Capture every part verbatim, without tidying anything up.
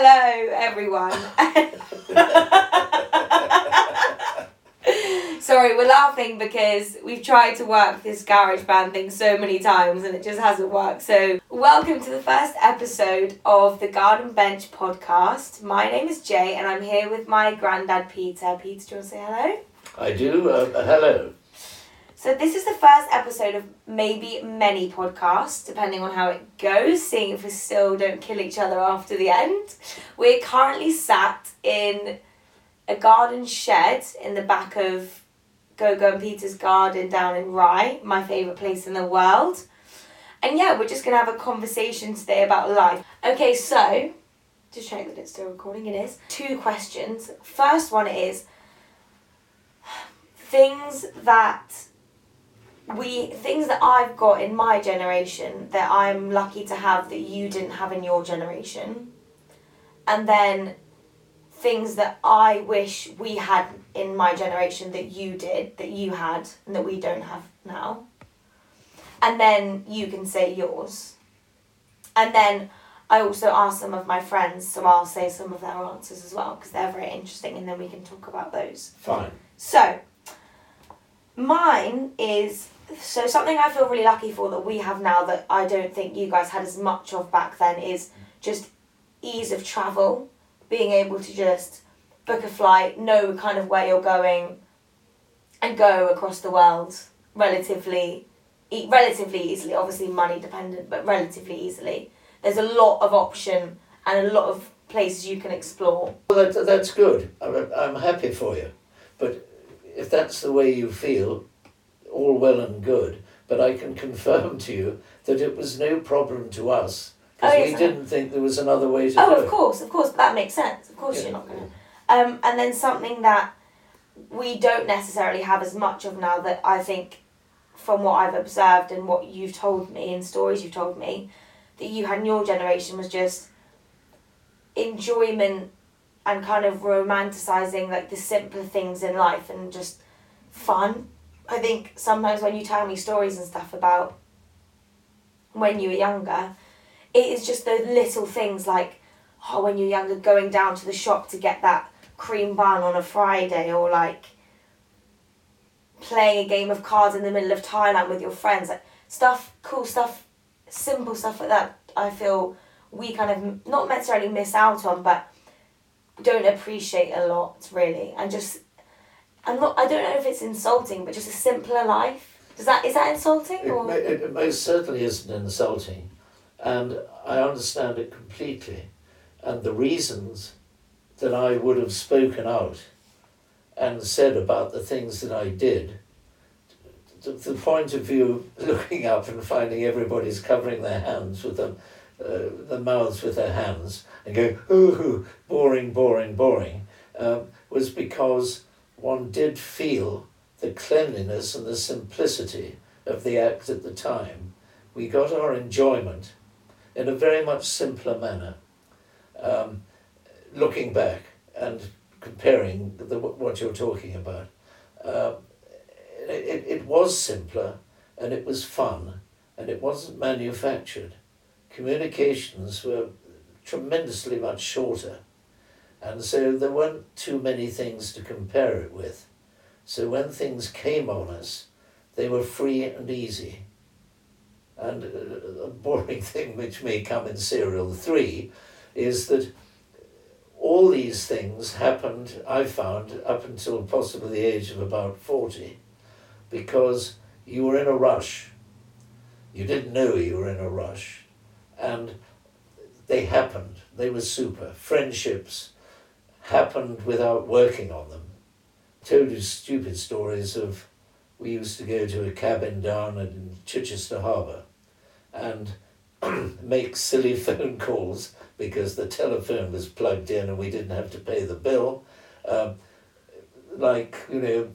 hello everyone. Sorry, we're laughing because we've tried to work this GarageBand thing so many times and it just hasn't worked. So welcome to the first episode of the Garden Bench podcast. My name is Jay and I'm here with my granddad Peter. Peter, do you want to say hello? I do. Uh, hello. So this is the first episode of maybe many podcasts, depending on how it goes, seeing if we still don't kill each other after the end. We're currently sat in a garden shed in the back of Go Go and Peter's garden down in Rye, my favourite place in the world. And yeah, we're just going to have a conversation today about life. Okay, so, just check that it's still recording, it is. Two questions. First one is, things that... We things that I've got in my generation that I'm lucky to have that you didn't have in your generation, and then things that I wish we had in my generation that you did, that you had, and that we don't have now. And then you can say yours. And then I also asked some of my friends, so I'll say some of their answers as well because they're very interesting, and then we can talk about those. Fine. So mine is... So something I feel really lucky for that we have now that I don't think you guys had as much of back then is just ease of travel, being able to just book a flight, know kind of where you're going and go across the world relatively relatively easily, obviously money dependent, but relatively easily. There's a lot of option and a lot of places you can explore. Well, that, that's good. I'm, I'm happy for you. But if that's the way you feel, all well and good. But I can confirm to you that it was no problem to us because oh, yes, we I didn't know. think there was another way to oh, do it. Oh, of course, of course. That makes sense. Of course yeah. you're not going to. Um, and then something that we don't necessarily have as much of now that I think from what I've observed and what you've told me and stories you've told me that you had in your generation was just enjoyment and kind of romanticising like the simpler things in life and just fun. I think sometimes when you tell me stories and stuff about when you were younger, it is just the little things like, oh, when you're younger, going down to the shop to get that cream bun on a Friday, or like playing a game of cards in the middle of Thailand with your friends. Like stuff, cool stuff, simple stuff like that I feel we kind of not necessarily miss out on, but don't appreciate a lot really, and just I'm not I don't know if it's insulting, but just a simpler life. Does that is that insulting or it, it, it most certainly isn't insulting, and I understand it completely, and the reasons that I would have spoken out and said about the things that I did, the, the point of view of looking up and finding everybody's covering their hands with them. Uh, the mouths with their hands and go, ooh, boring, boring, boring, um, was because one did feel the cleanliness and the simplicity of the act at the time. We got our enjoyment in a very much simpler manner, um, looking back and comparing the, what you're talking about. Uh, it, it was simpler and it was fun and it wasn't manufactured. Communications were tremendously much shorter, and so there weren't too many things to compare it with. So when things came on us, they were free and easy. And a boring thing which may come in serial three is that all these things happened, I found, up until possibly the age of about forty, because you were in a rush. You didn't know you were in a rush. And they happened. They were super. Friendships happened without working on them. I told you stupid stories of we used to go to a cabin down in Chichester Harbour and make silly phone calls because the telephone was plugged in and we didn't have to pay the bill. Um, like, you know,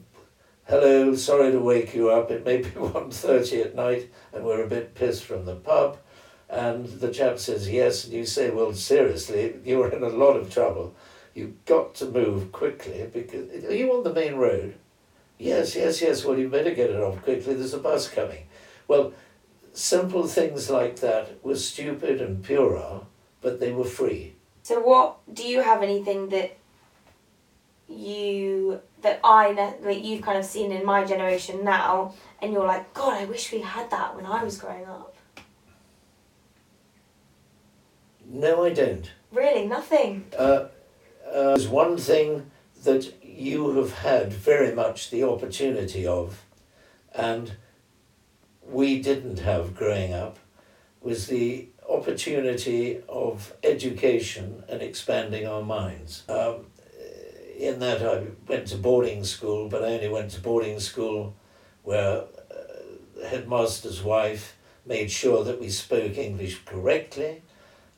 hello, sorry to wake you up. It may be one thirty at night and we're a bit pissed from the pub. And the chap says yes, and you say, well, seriously, you're in a lot of trouble. You've got to move quickly because... Are you on the main road? Yes, yes, yes. Well, you better get it off quickly. There's a bus coming. Well, simple things like that were stupid and puerile, but they were free. So what, do you have anything that you, that I, that you've kind of seen in my generation now, and you're like, God, I wish we had that when I was growing up? No, I don't. Really, nothing? Uh, uh, there's one thing that you have had very much the opportunity of, and we didn't have growing up, was the opportunity of education and expanding our minds. Um, in that I went to boarding school, but I only went to boarding school where uh, the headmaster's wife made sure that we spoke English correctly,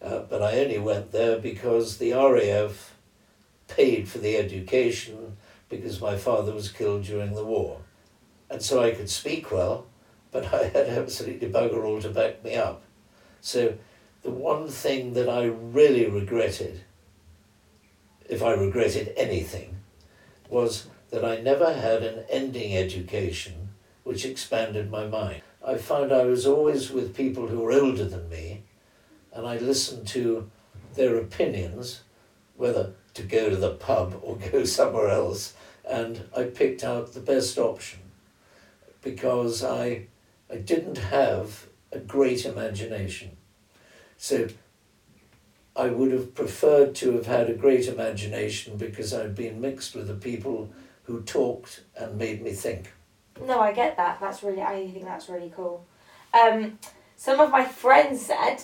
uh, but I only went there because the R A F paid for the education because my father was killed during the war. And so I could speak well, but I had absolutely bugger all to back me up. So the one thing that I really regretted, if I regretted anything, was that I never had an ending education which expanded my mind. I found I was always with people who were older than me, and I listened to their opinions, whether to go to the pub or go somewhere else, and I picked out the best option because I, I didn't have a great imagination. So I would have preferred to have had a great imagination because I'd been mixed with the people who talked and made me think. No, I get that. That's really, I think that's really cool. Um, some of my friends said,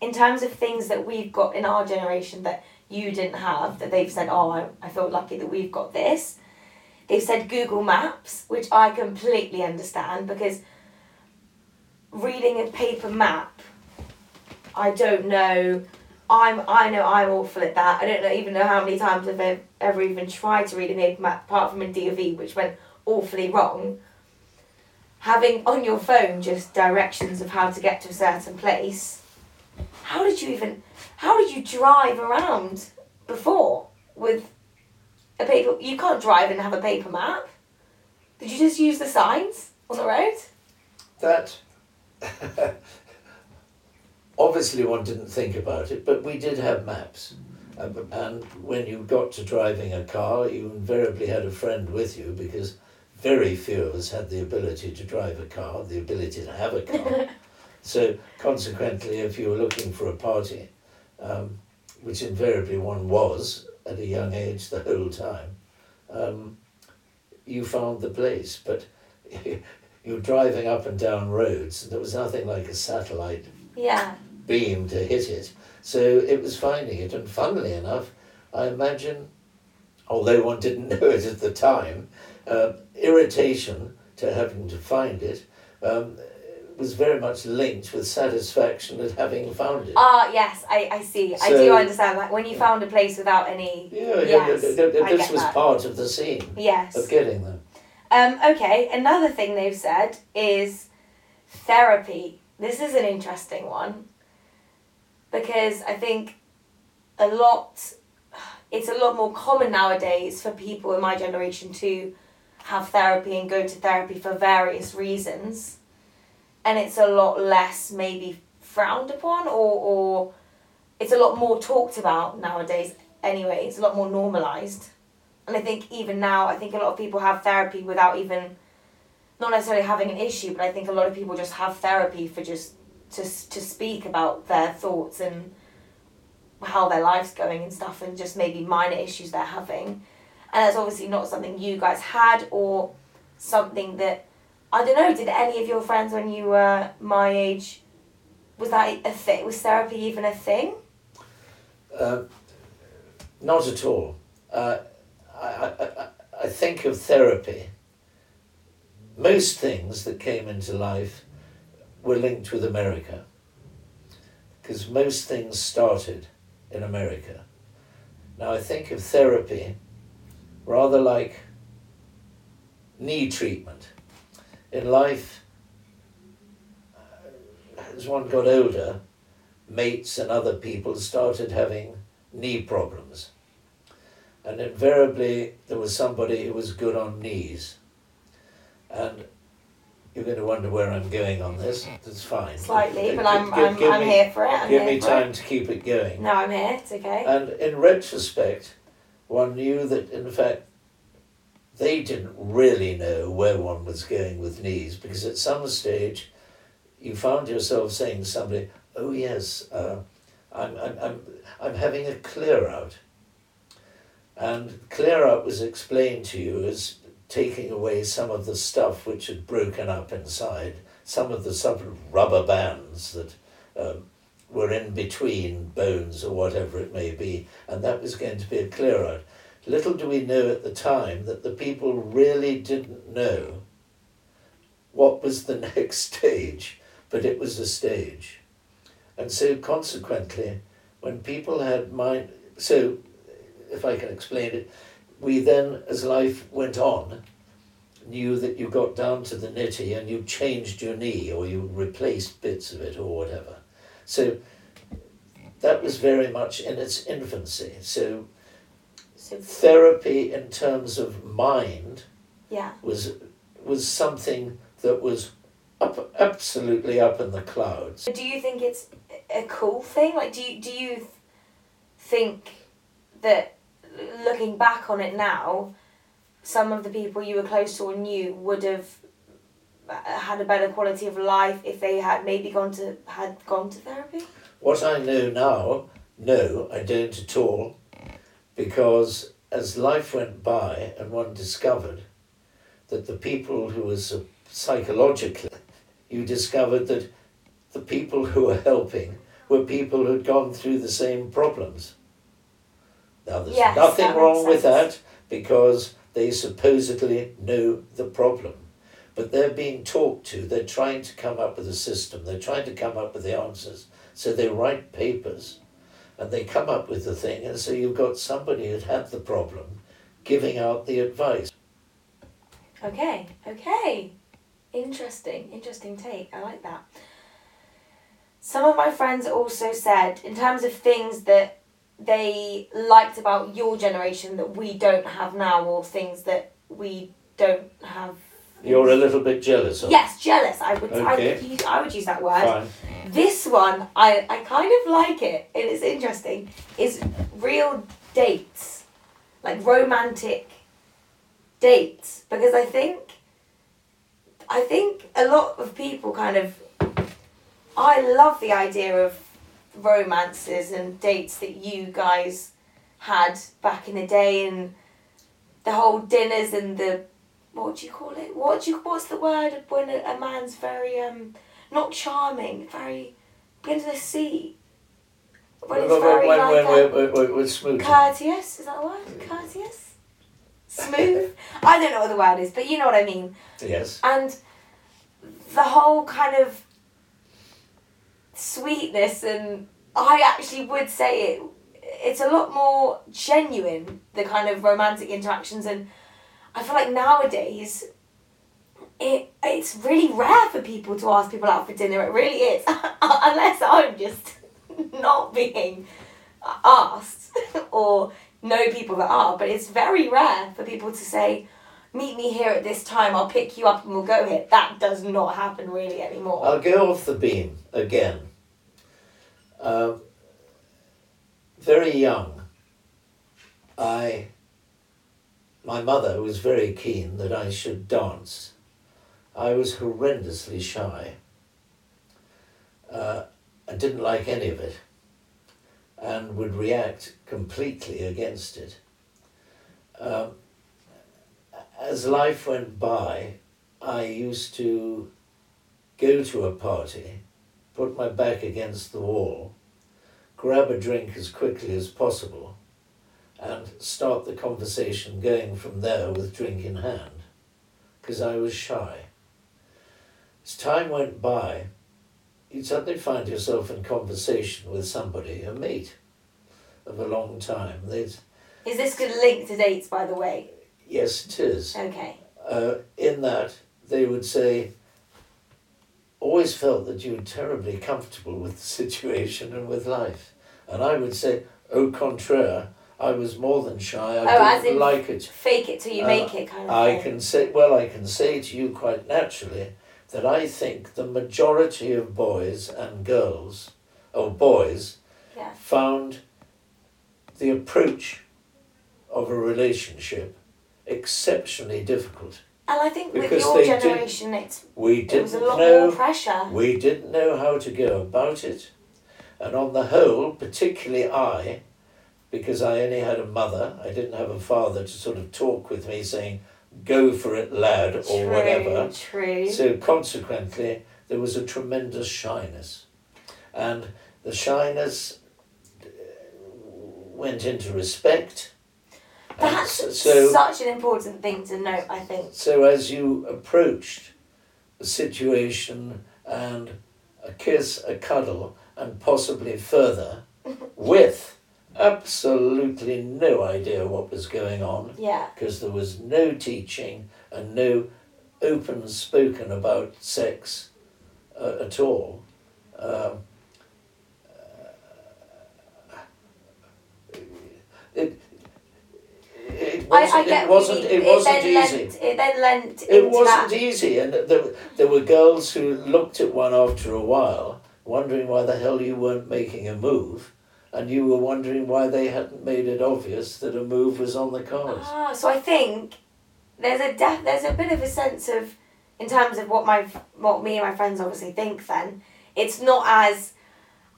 in terms of things that we've got in our generation that you didn't have, that they've said, oh, I, I feel lucky that we've got this. They've said Google Maps, which I completely understand because reading a paper map, I don't know... I'm, I know I'm awful at that. I don't know, even know how many times I've ever even tried to read a paper map, apart from a D of E, which went awfully wrong. Having on your phone just directions of how to get to a certain place. How did you even, how did you drive around before with a paper? You can't drive and have a paper map. Did you just use the signs on the road? That... Obviously one didn't think about it, but we did have maps. And when you got to driving a car, you invariably had a friend with you because very few of us had the ability to drive a car, the ability to have a car. So consequently, if you were looking for a party, um, which invariably one was at a young age the whole time, um, you found the place. But you're driving up and down roads, and there was nothing like a satellite yeah. beam to hit it. So it was finding it, and funnily enough, I imagine, although one didn't know it at the time, uh, irritation to having to find it um, was very much linked with satisfaction at having found it. Ah, uh, yes, I, I see. So, I do understand that. When you found a place without any... Yeah, yes, yeah, yeah, yeah this was that. Part of the scene yes. of getting them. Um, okay, another thing they've said is therapy. This is an interesting one because I think a lot, it's a lot more common nowadays for people in my generation to have therapy and go to therapy for various reasons. And it's a lot less maybe frowned upon or, or it's a lot more talked about nowadays anyway. It's a lot more normalised. And I think even now, I think a lot of people have therapy without even... not necessarily having an issue, but I think a lot of people just have therapy for just to to speak about their thoughts and how their life's going and stuff, and just maybe minor issues they're having. And that's obviously not something you guys had, or something that, I don't know, did any of your friends when you were my age, was that a thing? Was therapy even a thing? Uh, not at all. Uh, I, I, I think of therapy. Most things that came into life were linked with America, because most things started in America. Now I think of therapy rather like knee treatment. In life, as one got older, mates and other people started having knee problems. And invariably there was somebody who was good on knees. And You're going to wonder where I'm going on this. That's fine. Slightly, but, but I'm, give, I'm, give I'm me, here for it. I'm give me time it. to keep it going. No, I'm here. It's okay. And in retrospect, one knew that, in fact, they didn't really know where one was going with knees, because at some stage you found yourself saying to somebody, oh yes, uh, I'm, I'm, I'm, I'm having a clear out. And clear out was explained to you as taking away some of the stuff which had broken up inside, some of the sort of rubber bands that um, were in between bones or whatever it may be, and that was going to be a clear out. Little do we know at the time that the people really didn't know what was the next stage, but it was a stage. And so consequently, when people had mind... So, if I can explain it, we then, as life went on, knew that you got down to the nitty and you changed your knee or you replaced bits of it or whatever. So that was very much in its infancy. So... So therapy in terms of mind yeah. was was something that was up, absolutely up in the clouds. Do you think it's a cool thing? Like, do you, do you think that looking back on it now, some of the people you were close to or knew would have had a better quality of life if they had maybe gone to had gone to therapy? What I know now, no, I don't at all. Because as life went by and one discovered that the people who was uh, psychologically, you discovered that the people who were helping were people who'd gone through the same problems. Now there's yes, nothing wrong sense. with that, because they supposedly know the problem. But they're being talked to, they're trying to come up with a system, they're trying to come up with the answers. So they write papers. And they come up with the thing, and so you've got somebody who'd had the problem giving out the advice. Okay, okay. Interesting, interesting take. I like that. Some of my friends also said, in terms of things that they liked about your generation that we don't have now, or things that we don't have... You're a little bit jealous of. Yes, jealous. I would, okay. I would use, I would use that word. Fine. This one, I, I kind of like it, and it's interesting, is real dates, like romantic dates, because I think, I think a lot of people kind of, I love the idea of romances and dates that you guys had back in the day, and the whole dinners and the, what do you call it? What do you, what's the word when a, a man's very, um... not charming, very, begins with a C. When it's very when, like when, when, when, when smooth. Courteous, is that a word? Courteous? Smooth? I don't know what the word is, but you know what I mean. Yes. And the whole kind of sweetness, and I actually would say it, it's a lot more genuine, the kind of romantic interactions, and I feel like nowadays... It it's really rare for people to ask people out for dinner. It really is, unless I'm just not being asked or know people that are. But it's very rare for people to say, "Meet me here at this time. I'll pick you up and we'll go here." That does not happen really anymore. I'll go off the beam again. Um, very young. I. My mother was very keen that I should dance. I was horrendously shy. Uh, I didn't like any of it and would react completely against it. Um, as life went by, I used to go to a party, put my back against the wall, grab a drink as quickly as possible, and start the conversation going from there with drink in hand, because I was shy. As time went by, you'd suddenly find yourself in conversation with somebody, a mate of a long time. They'd, is this good link to dates, by the way? Yes, it is. Okay. Uh, in that, they would say, always felt that you were terribly comfortable with the situation and with life. And I would say, au contraire, I was more than shy, I oh, didn't like it. Fake it till you uh, make it kind of I thing. I can say, well, I can say to you quite naturally, that I think the majority of boys and girls, or boys, yeah. found the approach of a relationship exceptionally difficult. And I think because with your generation, did, it's, we didn't it was a lot know, more pressure. We didn't know how to go about it. And on the whole, particularly I, because I only had a mother, I didn't have a father to sort of talk with me saying, go for it, lad, or true, whatever. True. So consequently, there was a tremendous shyness. And the shyness went into respect. That's so, such an important thing to note, I think. So as you approached the situation and a kiss, a cuddle, and possibly further, with absolutely no idea what was going on, yeah, because there was no teaching and no open spoken about sex uh, at all, um, uh, it, It wasn't, I, I it wasn't, it wasn't it easy. Lent, it then lent It wasn't that. easy. And there, there were girls who looked at one after a while, wondering why the hell you weren't making a move, and you were wondering why they hadn't made it obvious that a move was on the cards. Ah, so I think there's a def- there's a bit of a sense of, in terms of what my what me and my friends obviously think then, it's not as,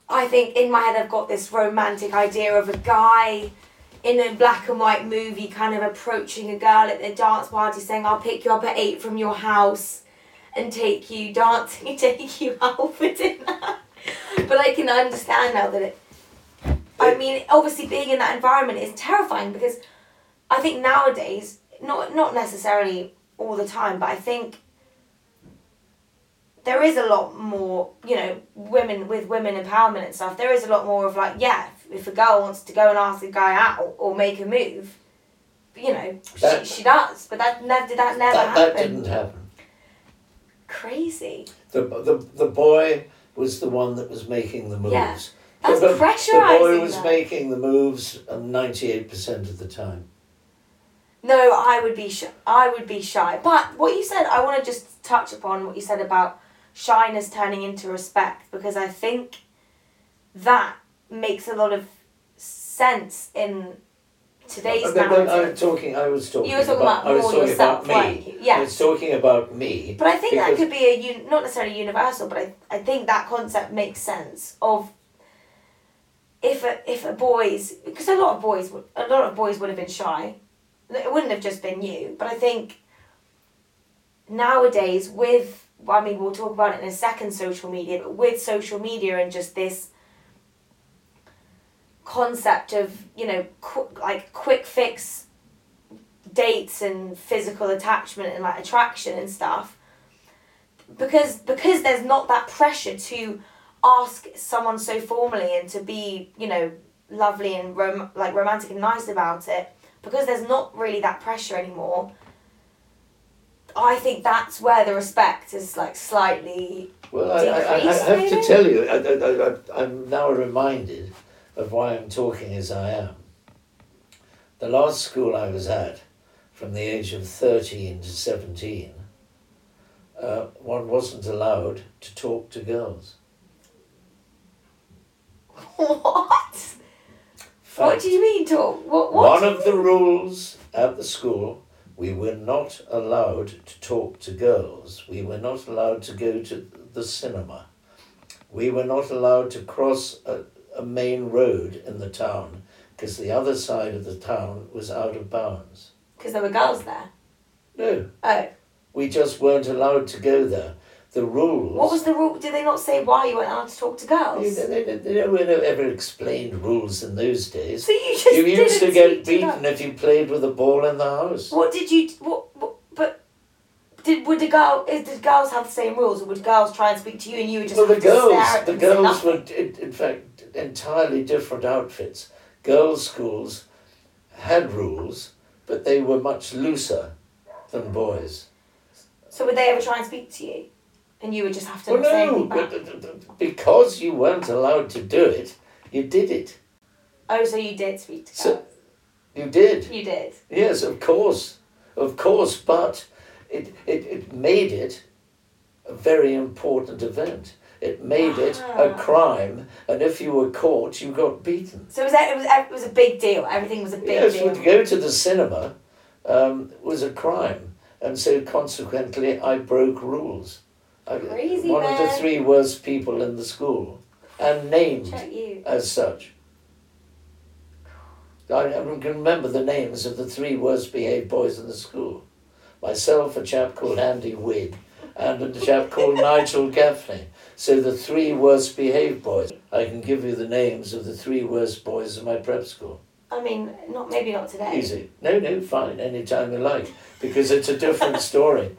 I think in my head I've got this romantic idea of a guy in a black and white movie kind of approaching a girl at the dance party saying, I'll pick you up at eight from your house and take you dancing, take you out for dinner. But I can understand now that it, I mean, obviously being in that environment is terrifying, because I think nowadays, not not necessarily all the time, but I think there is a lot more, you know, women with women empowerment and stuff, there is a lot more of like, yeah, if a girl wants to go and ask a guy out or make a move, you know, that, she, she does. But that never that never that, happened. That didn't happen. Crazy. The the the boy was the one that was making the moves. Yeah. That's the, pressurizing. The boy was that. making the moves ninety-eight percent of the time. No, I would be shy. I would be shy. But what you said, I want to just touch upon what you said about shyness turning into respect, because I think that makes a lot of sense in today's no, no, no, I'm talking, I was talking, you were talking about, about more I was talking yourself, about me. Like, yeah. I was talking about me. But I think that could be a, un, not necessarily universal, but I, I think that concept makes sense of if a, if a boy's, because a lot of boys, a lot of boys would have been shy. It wouldn't have just been you, but I think nowadays with, I mean, we'll talk about it in a second, social media, but with social media and just this concept of, you know, qu- like quick fix dates and physical attachment and like attraction and stuff, because because there's not that pressure to ask someone so formally and to be, you know, lovely and rom- like romantic and nice about it, because there's not really that pressure anymore. I think that's where the respect is like slightly well I, I, I have maybe? to tell you I, I, I, I'm now reminded of why I'm talking as I am. The last school I was at, from the age of thirteen to seventeen, uh, one wasn't allowed to talk to girls. What? Fact, what do you mean talk? What, what? One of the rules at the school, we were not allowed to talk to girls. We were not allowed to go to the cinema. We were not allowed to cross a a main road in the town, because the other side of the town was out of bounds. Because there were girls there? No. Oh. We just weren't allowed to go there. The rules... What was the rule? Did they not say why you weren't allowed to talk to girls? They, they, they, they, there were no ever explained rules in those days. So you just You used to get beaten if you played with a ball in the house. What did you... What, what, but did would the girl... Did girls have the same rules, or would girls try and speak to you and you would just well, have the to girls, stare at them? Well, the girls were, in, in fact... entirely different outfits. Girls' schools had rules, but they were much looser than boys. So would they ever try and speak to you? And you would just have to well, say no, back? But because you weren't allowed to do it, you did it. Oh, so you did speak to girls? So you did. You did? Yes, of course. Of course, but it, it, it made it a very important event. It made wow. it a crime, and if you were caught, you got beaten. So it was a, it was a, it was a big deal. Everything was a big yes, deal. Yes, to go to the cinema um, was a crime, and so consequently, I broke rules. Crazy, I, one man. of the three worst people in the school, and named as such. I can remember the names of the three worst behaved boys in the school. Myself, a chap called Andy Wigg, and a chap called Nigel Gaffney. So the three worst behaved boys. I can give you the names of the three worst boys in my prep school. I mean, not maybe not today. Easy. No, no, fine, any time you like, because it's a different story.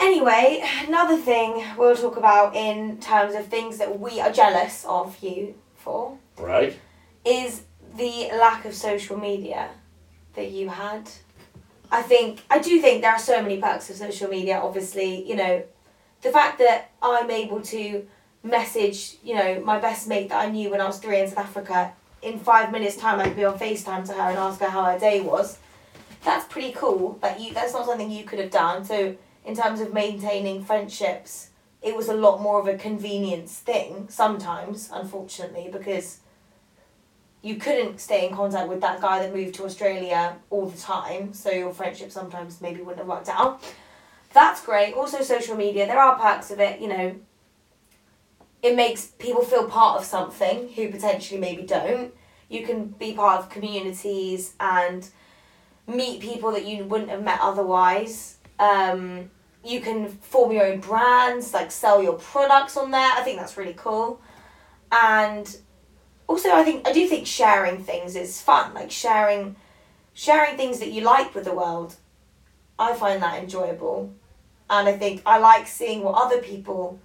Anyway, another thing we'll talk about in terms of things that we are jealous of you for. Right. Is the lack of social media that you had. I think, I do think there are so many perks of social media, obviously, you know, the fact that I'm able to message, you know, my best mate that I knew when I was three in South Africa, in five minutes time I'd be on FaceTime to her and ask her how her day was. That's pretty cool, that you, that's not something you could have done. So in terms of maintaining friendships, it was a lot more of a convenience thing sometimes, unfortunately, because you couldn't stay in contact with that guy that moved to Australia all the time, so your friendship sometimes maybe wouldn't have worked out. That's great. Also, social media, there are perks of it, you know. It makes people feel part of something who potentially maybe don't. You can be part of communities and meet people that you wouldn't have met otherwise. Um, you can form your own brands, like sell your products on there. I think that's really cool. And also, I think I do think sharing things is fun, like sharing sharing things that you like with the world. I find that enjoyable. And I think I like seeing what other people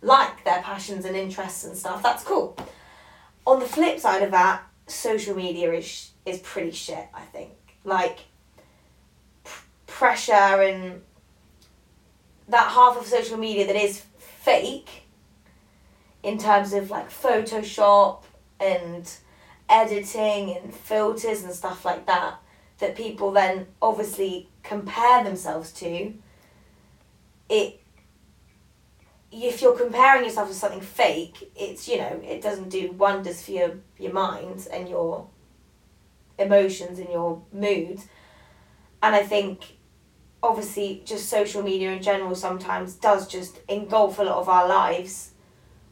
like, their passions and interests and stuff. That's cool. On the flip side of that, social media is is pretty shit, I think. Like, pr- pressure and that half of social media that is fake, in terms of like Photoshop and editing and filters and stuff like that, that people then obviously compare themselves to. It, if you're comparing yourself to something fake, it's, you know, it doesn't do wonders for your, your mind and your emotions and your mood. And I think obviously just social media in general sometimes does just engulf a lot of our lives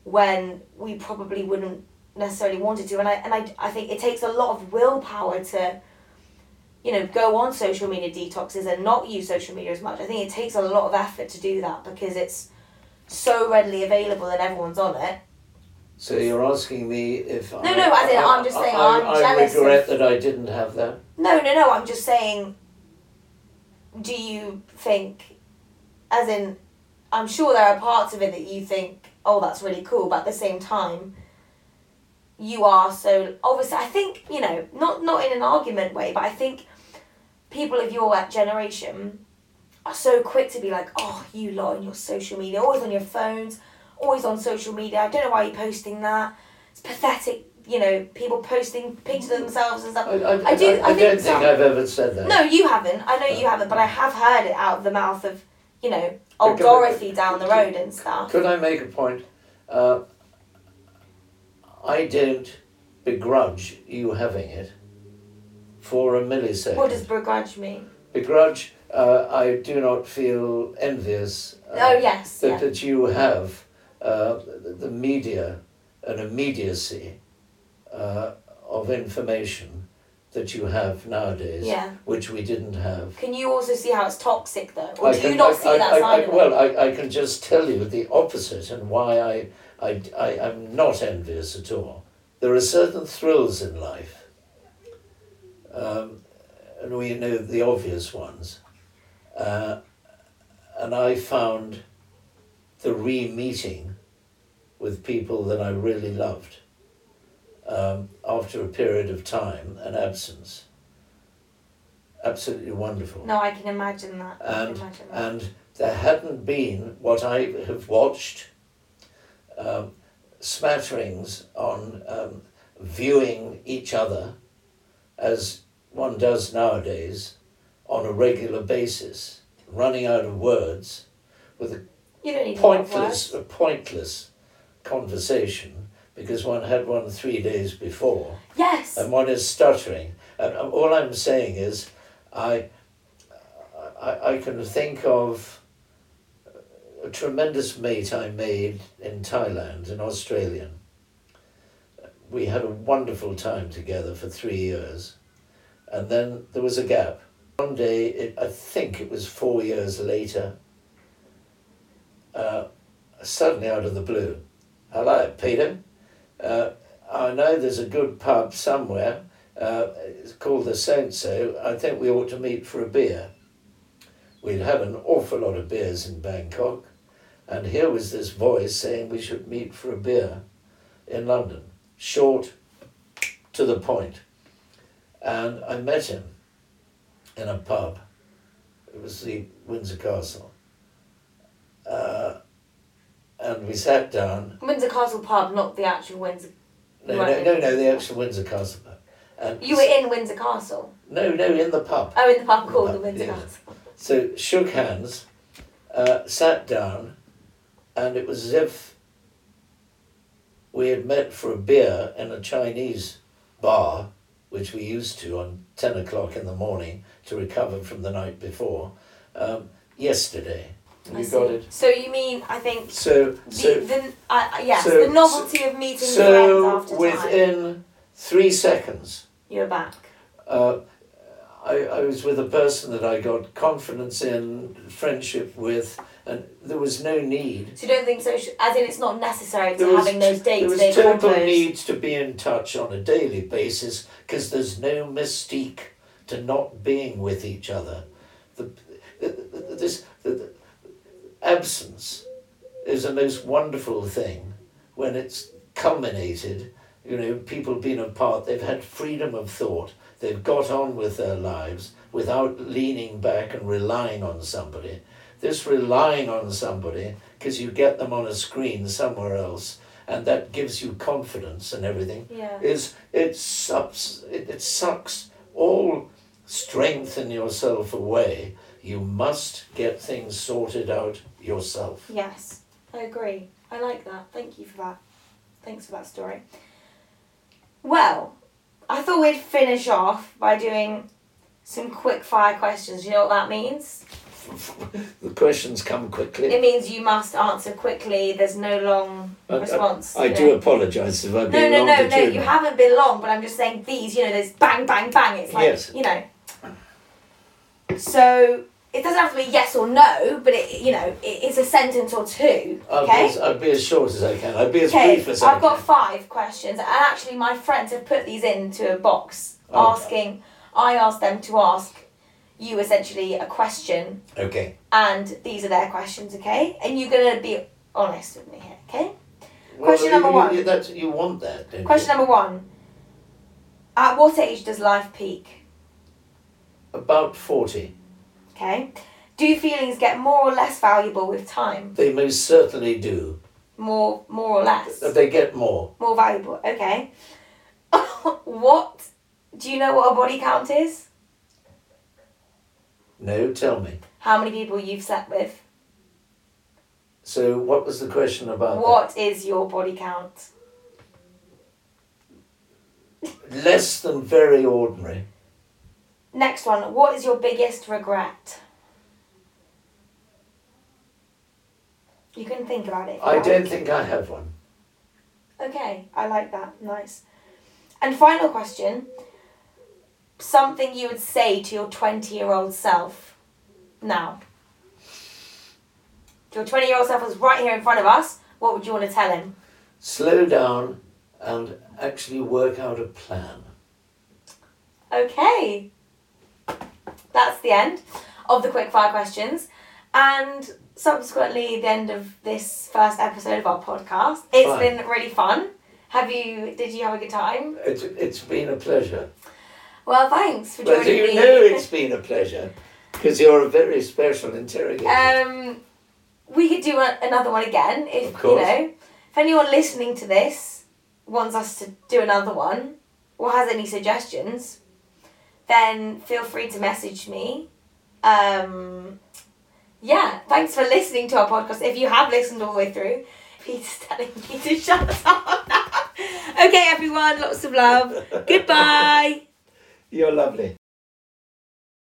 when we probably wouldn't necessarily want it to. And I and I, I think it takes a lot of willpower to, you know, go on social media detoxes and not use social media as much. I think it takes a lot of effort to do that because it's so readily available and everyone's on it. So you're asking me if no, I... No, no, I didn't. I'm just saying I, I'm I jealous. I regret of, that I didn't have that. No, no, no, I'm just saying, do you think, as in, I'm sure there are parts of it that you think, oh, that's really cool, but at the same time, you are so... Obviously, I think, you know, not, not in an argument way, but I think people of your generation are so quick to be like, oh, you lot on your social media, always on your phones, always on social media, I don't know why you're posting that. It's pathetic, you know, people posting pictures of themselves and stuff. I, I, I, do, I, I, I think don't some, think I've ever said that. No, you haven't. I know you haven't, but I have heard it out of the mouth of, you know, old Dorothy down the road and stuff. Could I make a point? Uh, I don't begrudge you having it for a millisecond. What does begrudge mean? Begrudge, uh, I do not feel envious uh, oh, yes, that, yeah. that you have uh, the media and immediacy uh, of information that you have nowadays, yeah. which we didn't have. Can you also see how it's toxic, though? Or I do can, you not I, see I, that I, side I, of well, it? Well, I, I can just tell you the opposite and why I, I, I, I'm not envious at all. There are certain thrills in life, um, and we know the obvious ones, uh, and I found the re-meeting with people that I really loved. Um, after a period of time and absence. Absolutely wonderful. No, I can imagine that. And, I can imagine that. And there hadn't been what I have watched, um, smatterings on um, viewing each other as one does nowadays on a regular basis, running out of words, with a you don't need pointless, a pointless conversation because one had one three days before. Yes. And one is stuttering. And all I'm saying is I, I, I can think of a tremendous mate I made in Thailand, an Australian. We had a wonderful time together for three years. And then there was a gap. One day, it, I think it was four years later, uh, suddenly out of the blue, hello, Peter, uh, I know there's a good pub somewhere, uh, it's called the So-and-so, I think we ought to meet for a beer. We'd have an awful lot of beers in Bangkok, and here was this voice saying we should meet for a beer in London. Short, to the point. And I met him in a pub. It was the Windsor Castle. Uh, and we sat down. Windsor Castle pub, not the actual Windsor... No, no, no, no, the actual Windsor Castle pub. And you were in Windsor Castle? No, no, in the pub. Oh, in the pub called the Windsor Castle. So shook hands, uh, sat down, and it was as if we had met for a beer in a Chinese bar, which we used to on ten o'clock in the morning to recover from the night before, um, yesterday. You got it? So you mean, I think... So, the, so, the, uh, yes, so, the novelty so, of meeting so friends after within time. Three seconds... You're back. Uh, I, I was with a person that I got confidence in, friendship with, and there was no need... So you don't think so? As in, it's not necessary to having t- those dates... There was total need to be in touch on a daily basis because there's no mystique to not being with each other. The, this the, the absence is the most wonderful thing when it's culminated. You know, people being apart, they've had freedom of thought. They've got on with their lives without leaning back and relying on somebody. This relying on somebody, because you get them on a screen somewhere else, and that gives you confidence and everything, yeah. is it sucks, it, it sucks all strength in yourself away. You must get things sorted out yourself. Yes, I agree. I like that. Thank you for that. Thanks for that story. Well... I thought we'd finish off by doing some quick fire questions. You know what that means? The questions come quickly. It means you must answer quickly. There's no long I, response. I, I do apologise if I've no, been no, long. No, no, no, no. You haven't been long, but I'm just saying these, you know, there's bang, bang, bang. It's like, yes. You know. So it doesn't have to be yes or no, but it, you know, it, it's a sentence or two. I'll okay, be as, I'll be as short as I can. I'll be as brief as I can. I've got five questions, and actually, my friends have put these into a box, oh, asking. I asked them to ask you essentially a question. Okay. And these are their questions, okay? And you're gonna be honest with me here, okay? Well, question number you, one. You, that's, you want that, don't question you? Number one. At what age does life peak? About forty. Okay. Do feelings get more or less valuable with time? They most certainly do. More more or less? They get more. More valuable. Okay. What? Do you know what a body count is? No, tell me. How many people you've slept with? So what was the question about? What that? Is your body count? Less than very ordinary. Next one, what is your biggest regret? You can think about it. I don't think I have one. Okay, I like that. Nice. And final question, something you would say to your twenty-year-old self now. If your twenty-year-old self was right here in front of us, what would you want to tell him? Slow down and actually work out a plan. Okay. That's the end of the quickfire questions and subsequently the end of this first episode of our podcast. It's fun. Been really fun. Have you, did you have a good time? It's, it's been a pleasure. Well, thanks for joining me. Well, you know it's been a pleasure because you're a very special interrogator. Um, we could do a, another one again if, you know, if anyone listening to this wants us to do another one or has any suggestions, then feel free to message me. Um, yeah, thanks for listening to our podcast. If you have listened all the way through, Peter's telling me to shut up now. Okay, everyone, lots of love. Goodbye. You're lovely.